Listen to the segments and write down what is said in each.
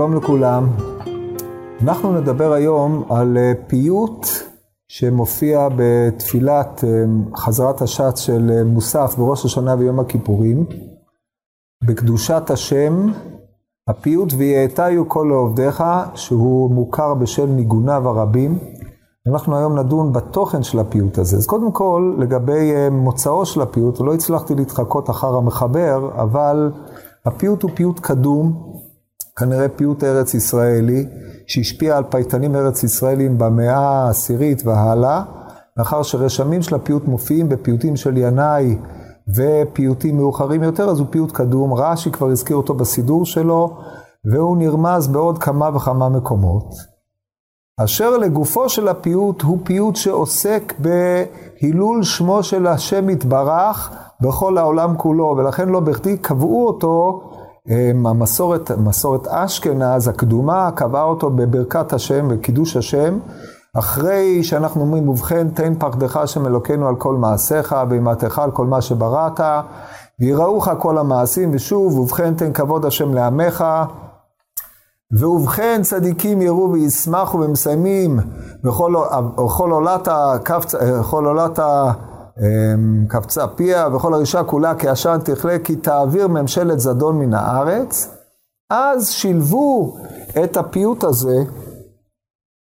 שלום לכולם. אנחנו נדבר היום על פיוט שמופיע בתפילת חזרת השץ של מוסף בראש השנה ויום הכיפורים. בקדושת השם, הפיוט ויאתיו כל לעבדך, שהוא מוכר בשל ניגוניו הרבים. אנחנו היום נדון בתוכן של הפיוט הזה. אז קודם כל, לגבי מוצאו של הפיוט, לא הצלחתי להתחקות אחר המחבר, אבל הפיוט הוא פיוט קדום, כנראה פיוט ארץ ישראלי, שהשפיע על פייטנים ארץ ישראלים במאה העשירית וההלה, מאחר שרשמים של הפיוט מופיעים בפיוטים של ינאי ופיוטים מאוחרים יותר, אז הוא פיוט קדום. רשי כבר הזכיר אותו בסידור שלו, והוא נרמז בעוד כמה וכמה מקומות. אשר לגופו של הפיוט, הוא פיוט שעוסק בהילול שמו של השם יתברך בכל העולם כולו, ולכן לא בכדי קבעו אותו, מסורת אשכנז הקדומה קבעה אותו בברכת השם, בקידוש השם, אחרי שאנחנו אומרים, ובכן תן פחדך השם אלוקינו על כל מעשיך, ואימתך על כל מה שבראת, ויראוך כל המעשים, ושוב, ובכן תן כבוד השם לעמך, ואובכן צדיקים יראו וישמחו, ומסיימים וכל עולת קפצה פיה וכל הרישה כולה כעשן תכלה, כי תעביר ממשלת זדון מן הארץ. אז שילבו את הפיוט הזה,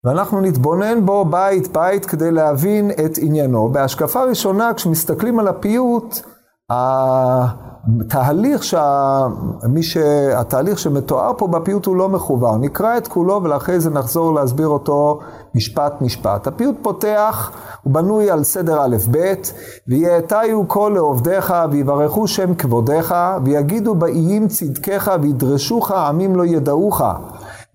ואנחנו נתבונן בו בית בית כדי להבין את עניינו. בהשקפה ראשונה, כשמסתכלים על הפיוט, התהליך שמתואר פה בפיוט הוא לא מכוון. נקרא את כולו ולאחרי זה נחזור להסביר אותו משפט משפט. הפיוט פותח, הוא בנוי על סדר א' ב', ויאתיו כל לעבדך ויברכו שם כבודך, ויגידו באיים צדקך וידרשוך עמים לא ידעוך,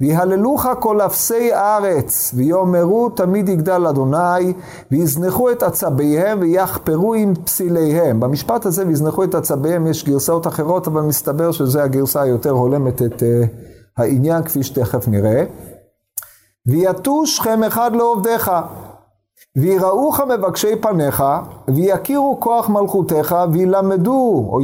ויהללוך כל אפסי ארץ, ויאמרו תמיד יגדל אדוני, ויזנחו את עצביהם ויחפרו עם פסיליהם. במשפט הזה ויזנחו את עצביהם יש גרסאות אחרות, אבל מסתבר שזה הגרסה היותר הולמת את העניין, כפי שתכף נראה. ויתו שכם אחד לעבדך, ויראוך מבקשי פניך, ויכירו כוח מלכותך, וילמדו, או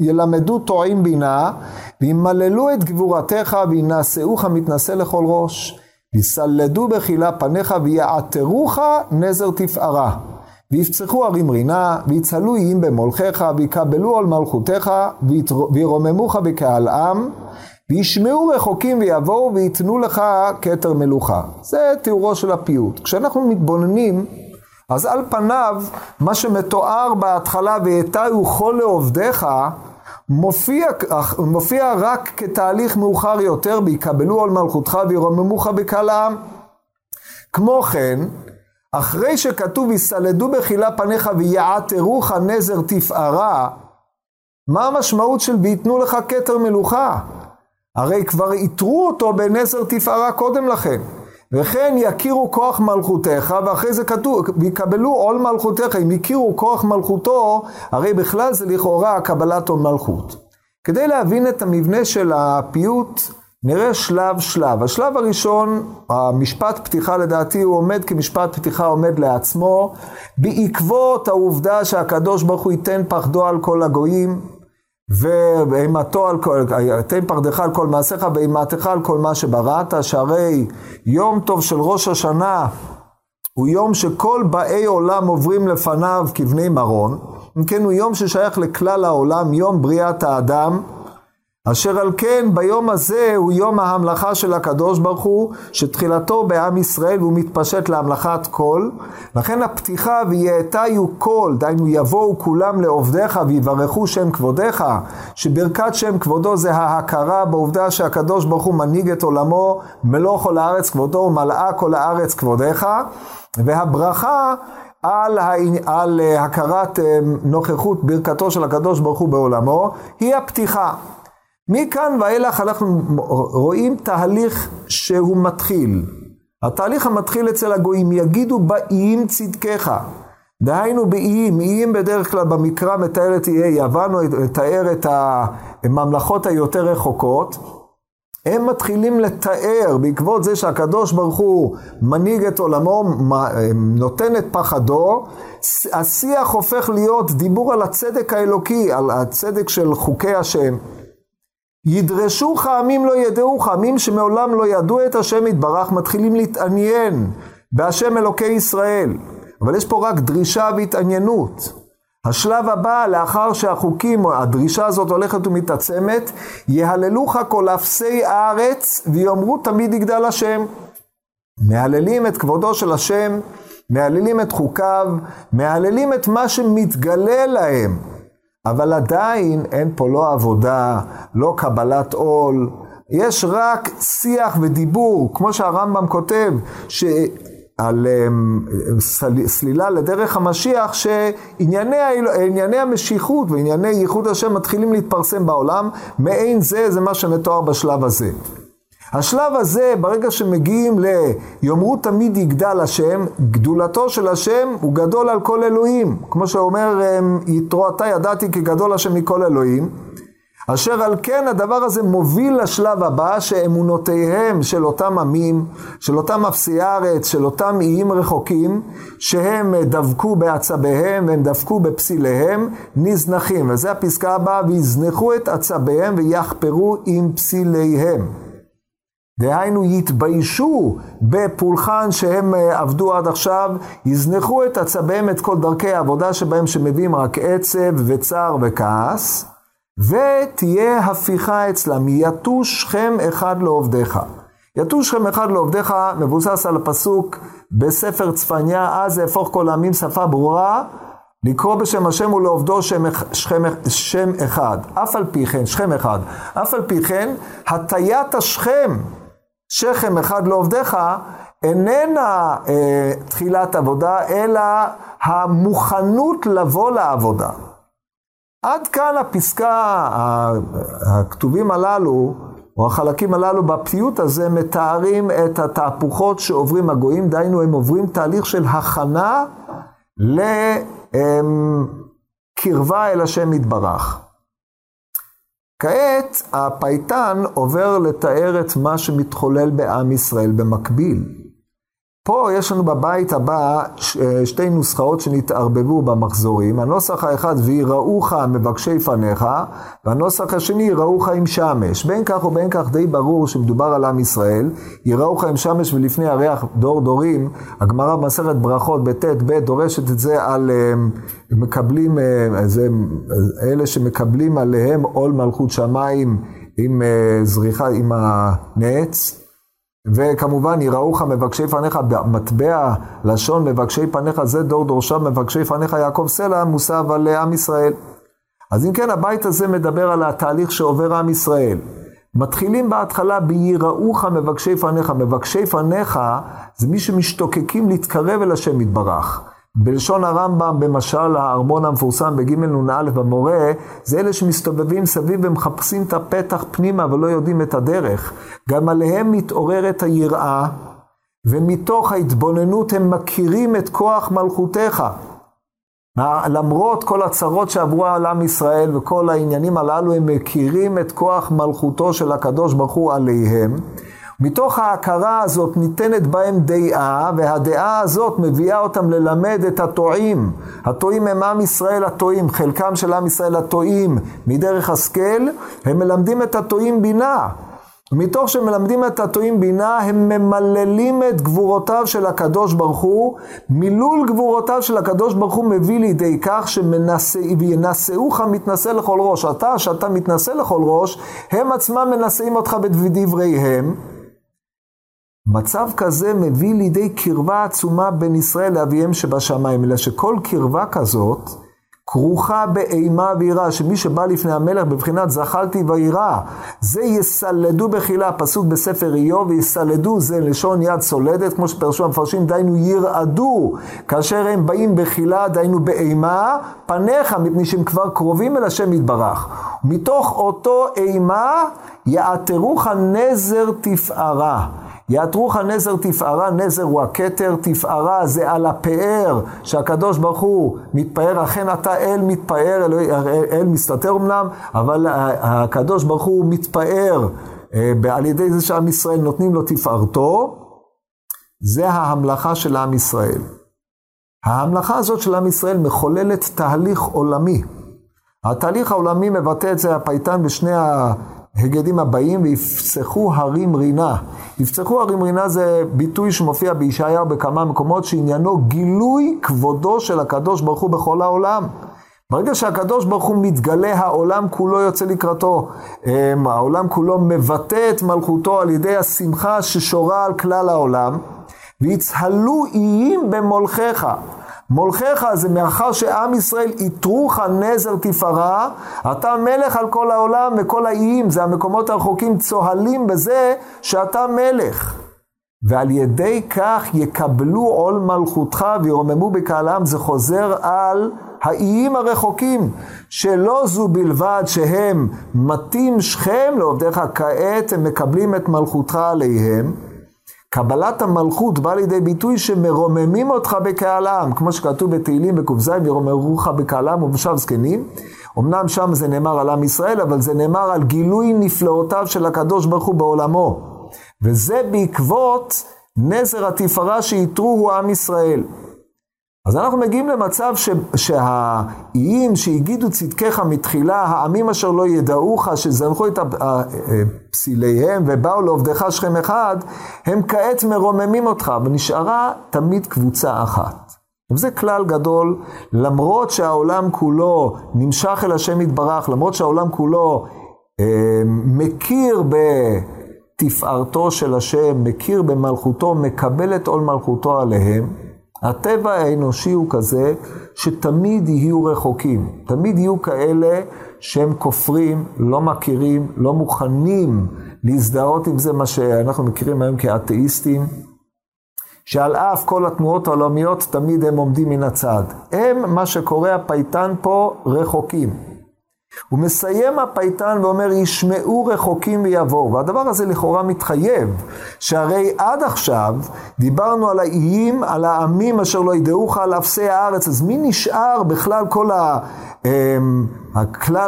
ילמדו טועים בינה, וימללו את גבורתך, וינשאוך מתנשא לכל ראש, ויסלדו בחילה פניך, ויעטרוך נזר תפארה, ויפצחו ערים רינה, ויצהלו איים במולכך, ויקבלו על מלכותך, וירוממוך בקהל עם, וישמעו רחוקים ויבואו ויתנו לך כתר מלוכה. זה תיאורו של הפיוט. כשאנחנו מתבוננים, אז על פניו, מה שמתואר בהתחלה, ויאתיו כל לעבדך, מופיע רק כתהליך מאוחר יותר, ויקבלו על מלכותך וירוממוך בקהל העם. כמו כן, אחרי שכתוב יסלדו בחילה פניך ויעטרוך נזר תפארה, מה המשמעות של ויתנו לך כתר מלוכה? הרי כבר יתרו אותו בנזר תפארה קודם לכן. וכן יכירו כוח מלכותך, ואחרי זה כתוב, ויקבלו עול מלכותך. אם יכירו כוח מלכותו, הרי בכלל זה לכאורה קבלת עול מלכות. כדי להבין את המבנה של הפיוט, נראה שלב שלב. השלב הראשון, המשפט פתיחה לדעתי, הוא עומד כמשפט פתיחה עומד לעצמו, בעקבות העובדה שהקדוש ברוך הוא ייתן פחדו על כל הגויים, ואימתו על כל, תן פחדך על כל מעשיך ואימתך על כל מה שבראת, שהרי יום טוב של ראש השנה הוא יום שכל באי עולם עוברים לפניו כבני מרון, אם כן הוא יום ששייך לכלל העולם, יום בריאת האדם, אשר על כן ביום הזה הוא יום ההמלכה של הקדוש ברוך הוא, שתחילתו בעם ישראל והוא מתפשט להמלכת כל. לכן הפתיחה ויאתיו כל, דיינו יבואו כולם לעבדך ויברכו שם כבודך, שברכת שם כבודו זה ההכרה בעובדה שהקדוש ברוך הוא מנהיג את עולמו, מלוך כל הארץ כבודו ומלאה כל הארץ כבודך, והברכה על הכרת נוכחות ברכתו של הקדוש ברוך הוא בעולמו, היא הפתיחה. מכאן ואילך אנחנו רואים תהליך שהוא מתחיל. התהליך המתחיל אצל הגויים, יגידו באיים צדקך. דהיינו באיים, איים בדרך כלל במקרא מתאר את איי יוון, או מתאר את הממלכות היותר רחוקות. הם מתחילים לתאר בעקבות זה שהקדוש ברוך הוא מנהיג את עולמו, נותן את פחדו, השיח הופך להיות דיבור על הצדק האלוקי, על הצדק של חוקי השם. ידרשוך עמים לא ידעוך, עמים שמעולם לא ידעו את השם יתברך, מתחילים להתעניין בהשם אלוקי ישראל. אבל יש פה רק דרישה והתעניינות. השלב הבא, לאחר שהחוקים, הדרישה הזאת הולכת ומתעצמת, יהללוך כל אפסי הארץ ויאמרו תמיד יגדל השם. מהללים את כבודו של השם, מהללים את חוקיו, מהללים את מה שמתגלה להם. אבל עדיין אין פה לא עבודה, לא קבלת עול, יש רק שיח ודיבור, כמו שהרמב"ם כותב, על סלילה לדרך המשיח, שענייני המשיחות וענייני ייחוד השם מתחילים להתפרסם בעולם, מעין זה מה שמתואר בשלב הזה. השלב הזה, ברגע שמגיעים ליאמרו תמיד יגדל השם, גדולתו של השם הוא גדול על כל אלוהים. כמו שאומר יתרו, אתה ידעתי כי גדול השם מכל אלוהים. אשר על כן הדבר הזה מוביל לשלב הבא, שאמונותיהם של אותם עמים, של אותם אפסי ארץ, של אותם איים רחוקים, שהם דבקו בעצביהם והם דבקו בפסיליהם, נזנחים. וזה הפסקה הבאה, ויזנחו את עצביהם ויחפרו עם פסיליהם. דהיינו יתביישו בפולחן שהם עבדו עד עכשיו, יזנחו את עצביהם, את כל דרכי העבודה שבהם שמביאים רק עצב וצער וכעס, ותהיה הפיכה אצלם, יטו שכם אחד לעובדיך. יטו שכם אחד לעובדיך מבוסס על הפסוק בספר צפניה, אז יהפוך כל העמים שפה ברורה, לקרוא בשם השם ולעובדו שם אחד. אף על פי כן, שכם אחד. אף על פי כן, הטיית השכם, שכם אחד לעובדיך, איננה תחילת עבודה, אלא המוכנות לבוא לעבודה. עד כאן הפסקה, הכתובים הללו, או החלקים הללו בפיוט הזה, מתארים את התהפוכות שעוברים הגויים, דהיינו הם עוברים תהליך של הכנה לקרבה אל השם יתברך. כעת הפייטן עובר לתאר את מה שמתחולל בעם ישראל במקביל. פה יש לנו בבית הבא שתי נוסחאות שנתערבבו במחזורים. הנוסח האחד, ויראוך מבקשי פניך, והנוסח השני, יראוך עם שמש. בין כך ובין כך די ברור שמדובר על עם ישראל, יראוך עם שמש ולפני הריח דור דורים. הגמרא במסכת ברכות בתת ב' דורשת את זה על מקבלים, אלה שמקבלים עליהם עול מלכות שמיים עם זריחה, עם הנץ. וכמובן יראוך מבקשי פניך, מטבע לשון מבקשי פניך, זה דור דורשה מבקשי פניך יעקב סלע, מוסב על עם ישראל. אז אם כן, הבית הזה מדבר על התהליך שעובר עם ישראל. מתחילים בהתחלה ביראוך מבקשי פניך. מבקשי פניך זה מי שמשתוקקים להתקרב אל השם יתברך. בלשון הרמב"ם, במשל הארמון המפורסם בג' נ"א במורה, זה אלה שמסתובבים סביב ומחפשים את הפתח פנימה ולא יודעים את הדרך. גם עליהם מתעוררת היראה, ומתוך ההתבוננות הם מכירים את כוח מלכותך. למרות כל הצרות שעברו על עם ישראל וכל העניינים הללו, הם מכירים את כוח מלכותו של הקדוש ברוך הוא עליהם. מתוך ההכרה הזאת ניתנת בהם דעה, והדעה הזאת מביאה אותם ללמד את הטועים. הטועים הם עם ישראל הטועים, חלקם של עם ישראל הטועים מדרך השכל, הם מלמדים את הטועים בינה. מתוך שמלמדים את הטועים בינה, הם ממללים את גבורותיו של הקדוש ברוך הוא. מילול גבורותיו של הקדוש ברוך הוא מביא לידי כך שינסאוך מתנשא לכל ראש. אתה שאתה מתנשא לכל ראש, הם עצמם מנסאים אותך בדבריהם. מצב כזה מביא לידי קרבה עצומה בין ישראל לאביהם שבשמיים, אלא שכל קרבה כזאת כרוכה באימה ויראה, שמי שבא לפני המלך בבחינת זחלתי ויראה, זה יסלדו בחילה, פסוק בספר איוב, ויסלדו זה לשון יד סולדת, כמו שפרשו המפרשים, דיינו ירעדו, כאשר הם באים בחילה, דיינו באימה, פניך, מפני שהם כבר קרובים אל השם יתברך, מתוך אותו אימה, יעתרוך נזר תפארה, יעתרוך נזר תפארה, נזר הוא הכתר, תפארה זה על הפאר שהקדוש ברוך הוא מתפאר, אכן אתה אל מתפאר, אל מסתתר אמנם, אבל הקדוש ברוך הוא מתפאר על ידי זה שעם ישראל נותנים לו תפארתו, זה ההמלכה של עם ישראל. ההמלכה הזאת של עם ישראל מחוללת תהליך עולמי. התהליך העולמי מבטא את זה הפייטן בשני הגדים הבאים, ויפצחו הרים רינה. יפצחו הרים רינה זה ביטוי שמופיע בישעיהו בכמה מקומות, שעניינו גילוי כבודו של הקדוש ברוך הוא בכל העולם. ברגע שהקדוש ברוך הוא מתגלה, העולם כולו יוצא לקראתו. העולם כולו מבטא את מלכותו על ידי השמחה ששורה על כלל העולם. ויצהלו איים במולכך. מולכך זה מאחר שעם ישראל יתרוך נזר תפארה, אתה מלך על כל העולם, וכל האיים, זה המקומות הרחוקים, צוהלים בזה שאתה מלך. ועל ידי כך יקבלו עול מלכותך וירוממו בקהלם. זה חוזר על האיים הרחוקים, שלא זו בלבד שהם מתים שכם לעובדך, כעת הם מקבלים את מלכותך עליהם. קבלת המלכות בא לידי ביטוי שמרוממים אותך בקהלם, כמו שכתוב בתהילים בקובזיים, ירוממוך בקהלם ובשב זקנים. אמנם שם זה נאמר על עם ישראל, אבל זה נאמר על גילוי נפלאותיו של הקדוש ברוך הוא בעולמו. וזה בעקבות נזר התפארה שיתרו עם ישראל. אז אנחנו מגיעים למצב שהאיים שהגידו צדקך מתחילה, העמים אשר לא ידעוך, שזנחו את פסיליהם ובאו לעובדך שכם אחד, הם כעת מרוממים אותך, ונשארה תמיד קבוצה אחת. וזה כלל גדול, למרות שהעולם כולו נמשך אל השם יתברך, למרות שהעולם כולו מכיר בתפארתו של השם, מכיר במלכותו, מקבל את עול מלכותו עליהם, הטבע האנושי הוא כזה שתמיד יהיו רחוקים, תמיד יהיו כאלה שהם כופרים, לא מכירים, לא מוכנים להזדהות עם זה, מה שאנחנו מכירים היום כאתאיסטים, שעל אף כל התנועות העולמיות תמיד הם עומדים מן הצד. הם, מה שקורא הפייטן פה, רחוקים. הוא מסיים הפייטן ואומר, ישמעו רחוקים ויבואו. והדבר הזה לכאורה מתחייב, שהרי עד עכשיו דיברנו על האיים, על העמים אשר לא ידעוך, על אפסי הארץ. אז מי נשאר בכלל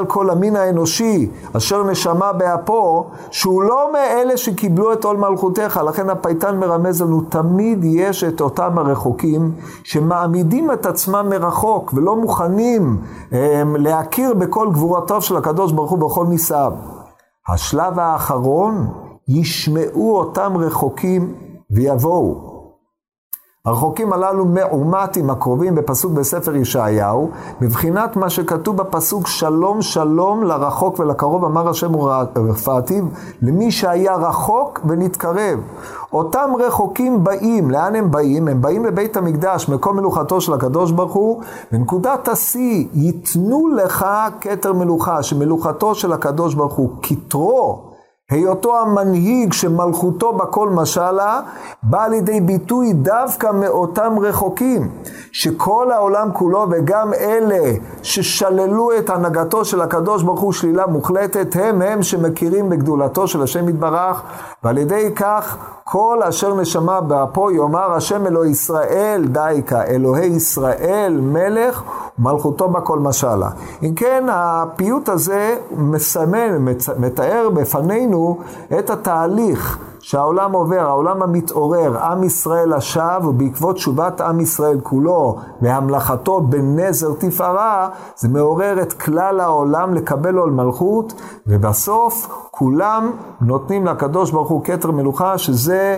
כל המין האנושי אשר נשמה באפו, שהוא לא מאלה שקיבלו את עול מלכותך? לכן הפייטן מרמז לנו, תמיד יש את אותם הרחוקים שמעמידים את עצמם מרחוק ולא מוכנים להכיר בכל גבורתו של הקדוש ברוך הוא בכל ניסיו. השלב האחרון, ישמעו אותם רחוקים ויבואו. הרחוקים הללו מעומת עם הקרובים בפסוק בספר ישעיהו, מבחינת מה שכתוב בפסוק, שלום שלום לרחוק ולקרוב, אמר השם ורפאתיו, למי שהיה רחוק ונתקרב. אותם רחוקים באים, לאן הם באים? הם באים לבית המקדש, מקום מלוכתו של הקדוש ברוך הוא, בנקודת השיא, ייתנו לך כתר מלוכה, שמלוכתו של הקדוש ברוך הוא, כתרו, היותו המנהיג שמלכותו בכל משלה, בא לידי ביטוי דווקא מאותם רחוקים, שכל העולם כולו וגם אלה ששללו את הנהגתו של הקדוש ברוך הוא שלילה מוחלטת, הם שמכירים בגדולתו של השם יתברך, ועל ידי כך כל אשר נשמה באפו יאמר השם אלוהי ישראל דייקה, אלוהי ישראל מלך מלכותו בכל משלה. אם כן, הפיוט הזה מסמן, מתאר בפנינו את התהליך שהעולם עובר, העולם המתעורר, עם ישראל השב, ובעקבות תשובת עם ישראל כולו והמלכתו בנזר תפארה, זה מעורר את כלל העולם לקבל עול מלכות, ובסוף כולם נותנים לקדוש ברוך הוא כתר מלוכה, שזה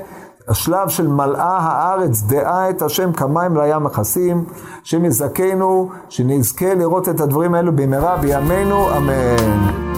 השלב של מלאה הארץ דעה את השם כמים לים מכסים. השם יזכנו שנזכה לראות את הדברים האלו במהרה בימינו, אמן.